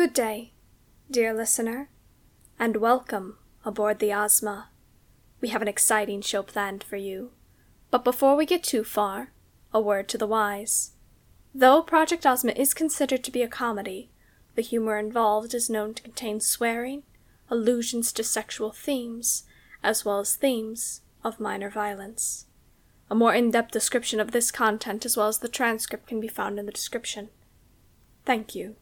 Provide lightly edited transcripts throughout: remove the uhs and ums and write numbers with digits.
Good day, dear listener, and welcome aboard the Ozma. We have an exciting show planned for you. But before we get too far, a word to the wise. Though Project Ozma is considered to be a comedy, the humor involved is known to contain swearing, allusions to sexual themes, as well as themes of minor violence. A more in-depth description of this content as well as the transcript can be found in the description. Thank you.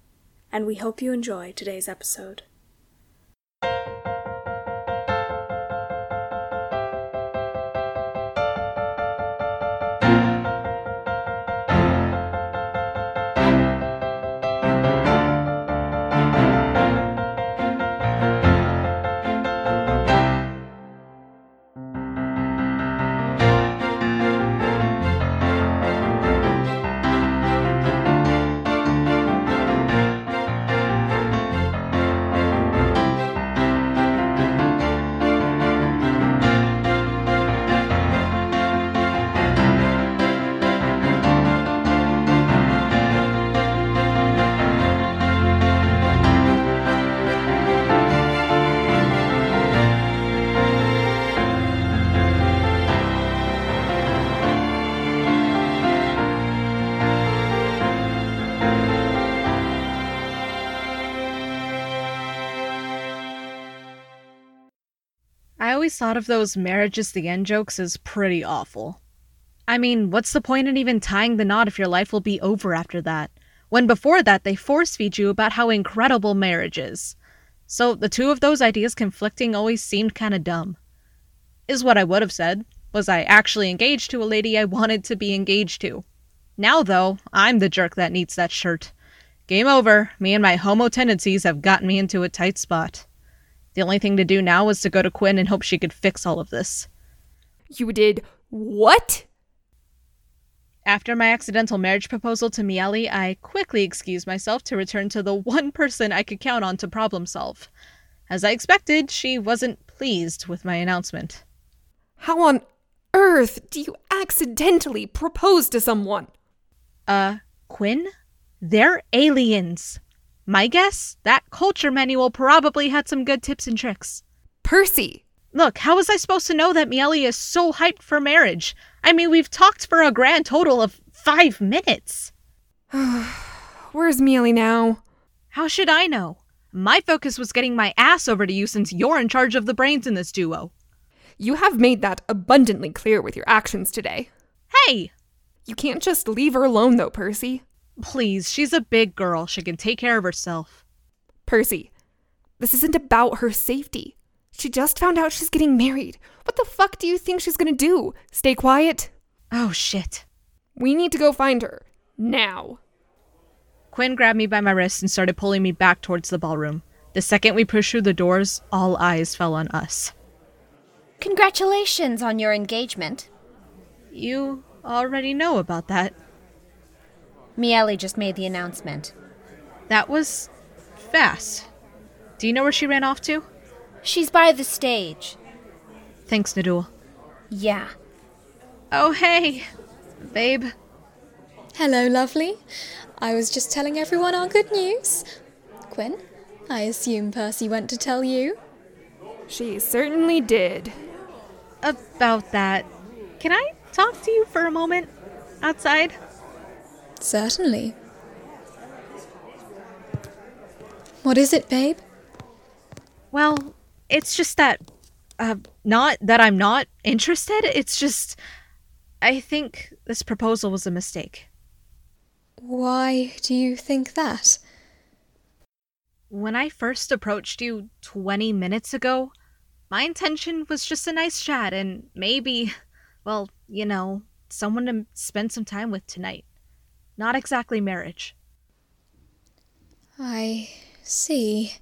And we hope you enjoy today's episode. I always thought of those marriage is the end jokes as pretty awful. I mean, what's the point in even tying the knot if your life will be over after that, when before that they force feed you about how incredible marriage is? So the two of those ideas conflicting always seemed kinda dumb. Is what I would have said, was I actually engaged to a lady I wanted to be engaged to. Now though, I'm the jerk that needs that shirt. Game over, me and my homo tendencies have gotten me into a tight spot. The only thing to do now was to go to Quinn and hope she could fix all of this. You did what? After my accidental marriage proposal to Mieli, I quickly excused myself to return to the one person I could count on to problem solve. As I expected, she wasn't pleased with my announcement. How on earth do you accidentally propose to someone? Quinn? They're aliens. My guess? That culture manual probably had some good tips and tricks. Percy! Look, how was I supposed to know that Mieli is so hyped for marriage? I mean, we've talked for a grand total of 5 minutes. Where's Mieli now? How should I know? My focus was getting my ass over to you since you're in charge of the brains in this duo. You have made that abundantly clear with your actions today. Hey! You can't just leave her alone though, Percy. Please, she's a big girl. She can take care of herself. Percy, this isn't about her safety. She just found out she's getting married. What the fuck do you think she's gonna do? Stay quiet? Oh, shit. We need to go find her. Now. Quinn grabbed me by my wrist and started pulling me back towards the ballroom. The second we pushed through the doors, all eyes fell on us. Congratulations on your engagement. You already know about that. Mieli just made the announcement. That was fast. Do you know where she ran off to? She's by the stage. Thanks, Nadul. Yeah. Oh, hey, babe. Hello, lovely. I was just telling everyone our good news. Quinn, I assume Percy went to tell you. She certainly did. About that, can I talk to you for a moment outside? Certainly. What is it, babe? Well, it's just that, not that I'm not interested, it's just, I think this proposal was a mistake. Why do you think that? When I first approached you 20 minutes ago, my intention was just a nice chat and maybe, well, you know, someone to spend some time with tonight. Not exactly marriage. I see.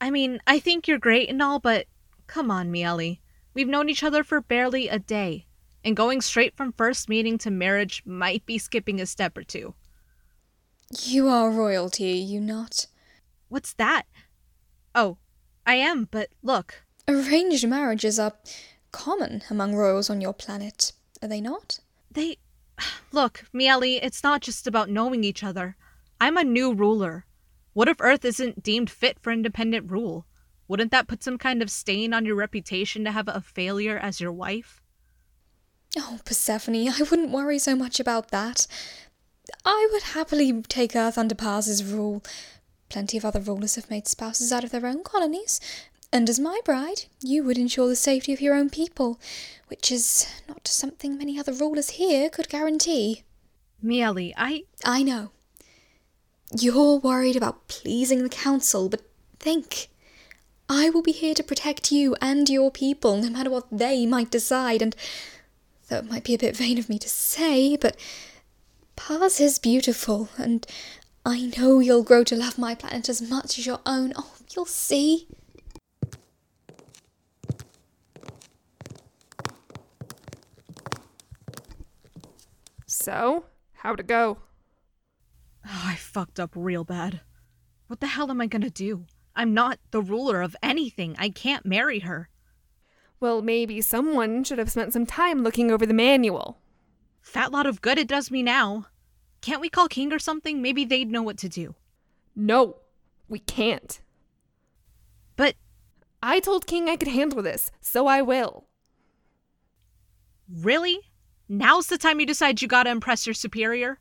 I mean, I think you're great and all, but come on, Mieli. We've known each other for barely a day, and going straight from first meeting to marriage might be skipping a step or two. You are royalty, are you not? What's that? Oh, I am, but look. Arranged marriages are common among royals on your planet, are they not? Look, Mieli, it's not just about knowing each other. I'm a new ruler. What if Earth isn't deemed fit for independent rule? Wouldn't that put some kind of stain on your reputation to have a failure as your wife? Oh, Persephone, I wouldn't worry so much about that. I would happily take Earth under Paz's rule. Plenty of other rulers have made spouses out of their own colonies. And as my bride, you would ensure the safety of your own people, which is not something many other rulers here could guarantee. Mieli, I know. You're worried about pleasing the council, but think. I will be here to protect you and your people, no matter what they might decide, and though it might be a bit vain of me to say, but Paz is beautiful, and I know you'll grow to love my planet as much as your own. Oh, you'll see. So, how'd it go? Oh, I fucked up real bad. What the hell am I gonna do? I'm not the ruler of anything. I can't marry her. Well, maybe someone should have spent some time looking over the manual. Fat lot of good it does me now. Can't we call King or something? Maybe they'd know what to do. No, we can't. But I told King I could handle this, so I will. Really? Now's the time you decide you gotta impress your superior?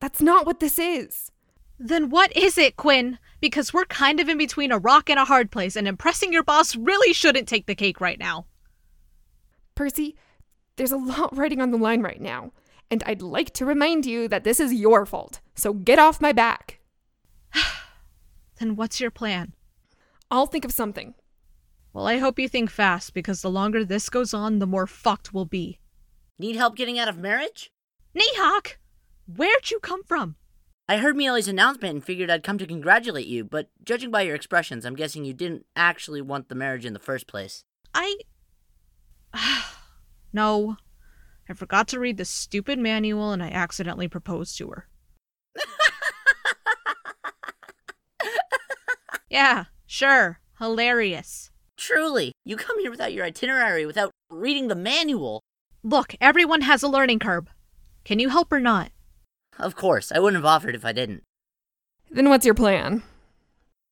That's not what this is. Then what is it, Quinn? Because we're kind of in between a rock and a hard place, and impressing your boss really shouldn't take the cake right now. Percy, there's a lot riding on the line right now, and I'd like to remind you that this is your fault, so get off my back. Then what's your plan? I'll think of something. Well, I hope you think fast, because the longer this goes on, the more fucked we'll be. Need help getting out of marriage? Nihawk! Where'd you come from? I heard Mieli's announcement and figured I'd come to congratulate you, but judging by your expressions, I'm guessing you didn't actually want the marriage in the first place. No. I forgot to read the stupid manual and I accidentally proposed to her. Yeah, sure. Hilarious. Truly, you come here without your itinerary, without reading the manual. Look, everyone has a learning curve. Can you help or not? Of course. I wouldn't have offered if I didn't. Then what's your plan?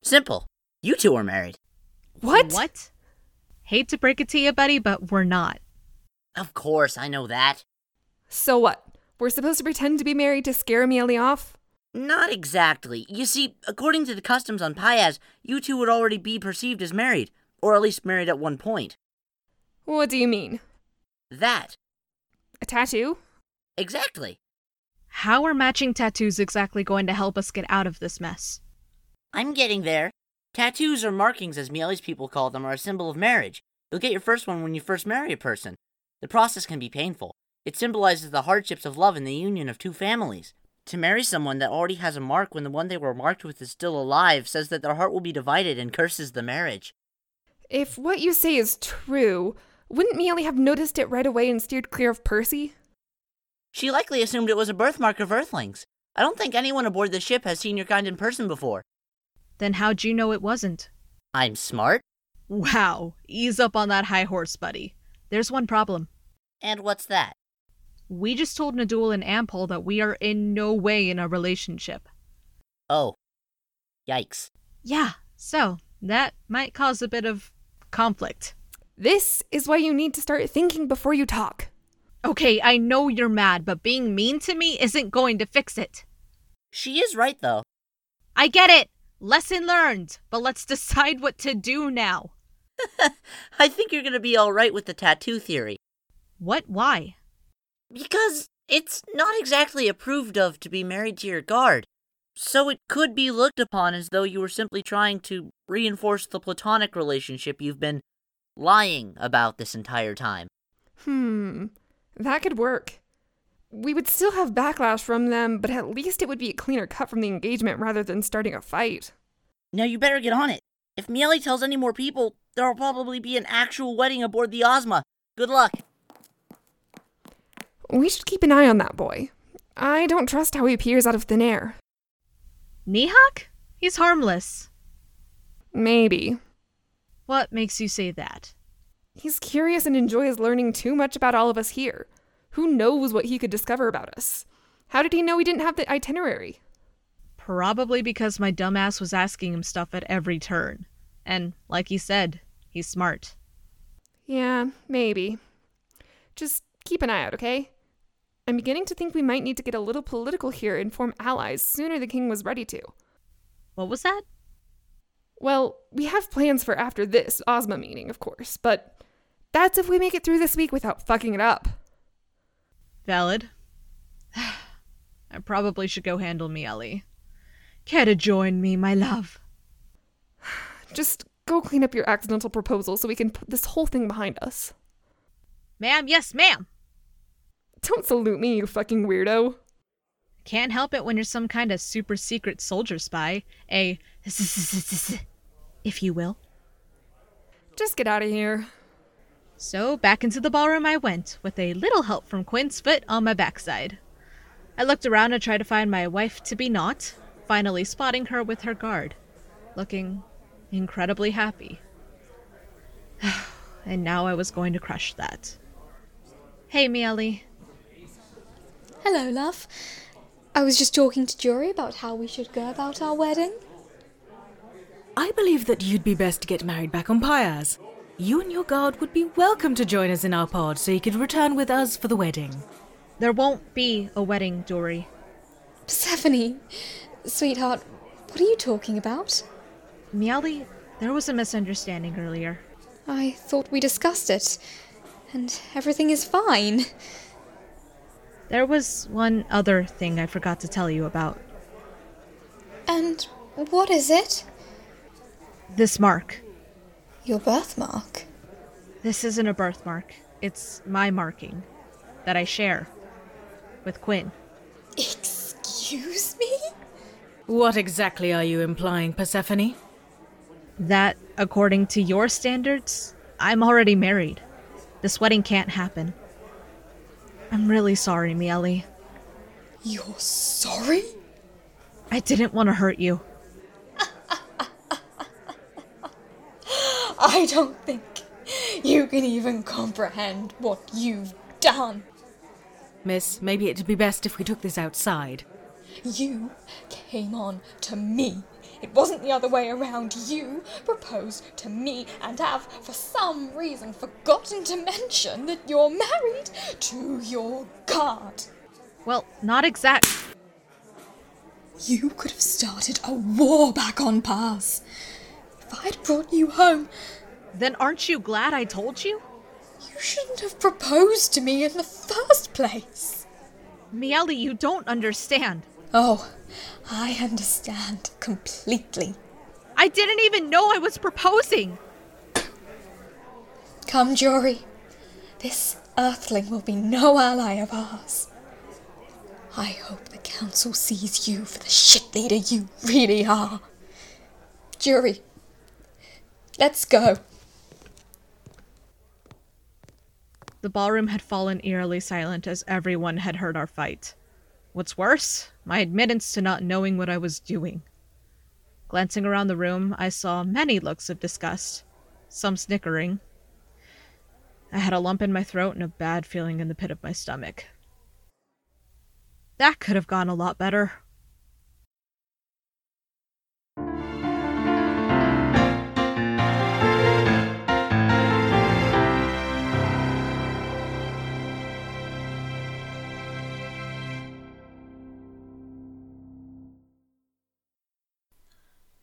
Simple. You two are married. What? Hate to break it to you, buddy, but we're not. Of course, I know that. So what? We're supposed to pretend to be married to scare Mieli off? Not exactly. You see, according to the customs on Pyaz, you two would already be perceived as married, or at least married at one point. What do you mean? That. A tattoo? Exactly. How are matching tattoos exactly going to help us get out of this mess? I'm getting there. Tattoos, or markings as Mieli's people call them, are a symbol of marriage. You'll get your first one when you first marry a person. The process can be painful. It symbolizes the hardships of love and the union of two families. To marry someone that already has a mark when the one they were marked with is still alive says that their heart will be divided and curses the marriage. If what you say is true, wouldn't Mieli have noticed it right away and steered clear of Percy? She likely assumed it was a birthmark of Earthlings. I don't think anyone aboard the ship has seen your kind in person before. Then how'd you know it wasn't? I'm smart. Wow, ease up on that high horse, buddy. There's one problem. And what's that? We just told Nadul and Ampol that we are in no way in a relationship. Oh. Yikes. Yeah, so that might cause a bit of conflict. This is why you need to start thinking before you talk. Okay, I know you're mad, but being mean to me isn't going to fix it. She is right, though. I get it. Lesson learned. But let's decide what to do now. I think you're going to be all right with the tattoo theory. What? Why? Because it's not exactly approved of to be married to your guard. So it could be looked upon as though you were simply trying to reinforce the platonic relationship you've been lying about this entire time. That could work. We would still have backlash from them, but at least it would be a cleaner cut from the engagement rather than starting a fight. Now you better get on it. If Mieli tells any more people, there'll probably be an actual wedding aboard the Ozma. Good luck. We should keep an eye on that boy. I don't trust how he appears out of thin air. Nihawk? He's harmless. Maybe. What makes you say that? He's curious and enjoys learning too much about all of us here. Who knows what he could discover about us? How did he know we didn't have the itinerary? probably because my dumbass was asking him stuff at every turn. And like he said, he's smart. Yeah, maybe. Just keep an eye out, okay? I'm beginning to think we might need to get a little political here and form allies sooner the king was ready to. What was that? Well, we have plans for after this Ozma meeting, of course, but that's if we make it through this week without fucking it up. Valid. I probably should go handle Mieli. Care to join me, my love? Just go clean up your accidental proposal so we can put this whole thing behind us. Ma'am, yes, ma'am! Don't salute me, you fucking weirdo. Can't help it when you're some kind of super secret soldier spy. A if you will. Just get out of here. So back into the ballroom I went, with a little help from Quint's foot on my backside. I looked around and tried to find my wife-to-be Naught, finally spotting her with her guard, looking incredibly happy. And now I was going to crush that. Hey, Mieli. Hello, love. I was just talking to Juri about how we should go about our wedding. I believe that you'd be best to get married back on Pyaz. You and your guard would be welcome to join us in our pod so you could return with us for the wedding. There won't be a wedding, Juri. Persephone, sweetheart, what are you talking about? Mieli, there was a misunderstanding earlier. I thought we discussed it, and everything is fine. There was one other thing I forgot to tell you about. And what is it? This mark. Your birthmark? This isn't a birthmark. It's my marking that I share with Quinn. Excuse me? What exactly are you implying, Persephone? That, according to your standards, I'm already married. This wedding can't happen. I'm really sorry, Mieli. You're sorry? I didn't want to hurt you. I don't think you can even comprehend what you've done. Miss, maybe it'd be best if we took this outside. You came on to me. It wasn't the other way around. You proposed to me and have, for some reason, forgotten to mention that you're married to your guard. Well, not exact. You could have started a war back on Paz. If I'd brought you home... Then aren't you glad I told you? You shouldn't have proposed to me in the first place. Mieli, you don't understand. Oh, I understand completely. I didn't even know I was proposing! Come, Juri. This earthling will be no ally of ours. I hope the council sees you for the shit leader you really are. Juri, let's go. The ballroom had fallen eerily silent as everyone had heard our fight. What's worse, my admittance to not knowing what I was doing. Glancing around the room, I saw many looks of disgust, some snickering. I had a lump in my throat and a bad feeling in the pit of my stomach. That could have gone a lot better.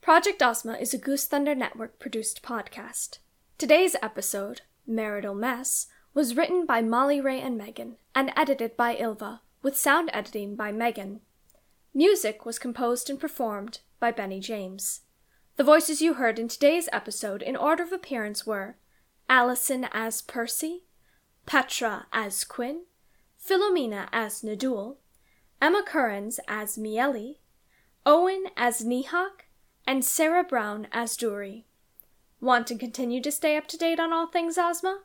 Project Ozma is a Goose Thunder Network-produced podcast. Today's episode, Marital Mess, was written by Molly Ray and Megan, and edited by Ilva, with sound editing by Megan. Music was composed and performed by Benny James. The voices you heard in today's episode in order of appearance were Allison as Percy, Petra as Quinn, Philomena as Nadul, Emma Currens as Mieli, Owen as Nihak, and Sarah Brown as Juri. Want to continue to stay up to date on all things Ozma?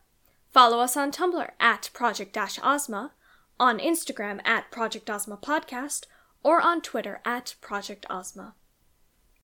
Follow us on Tumblr at Project-Ozma, on Instagram at Project Ozma Podcast, or on Twitter at Project Ozma.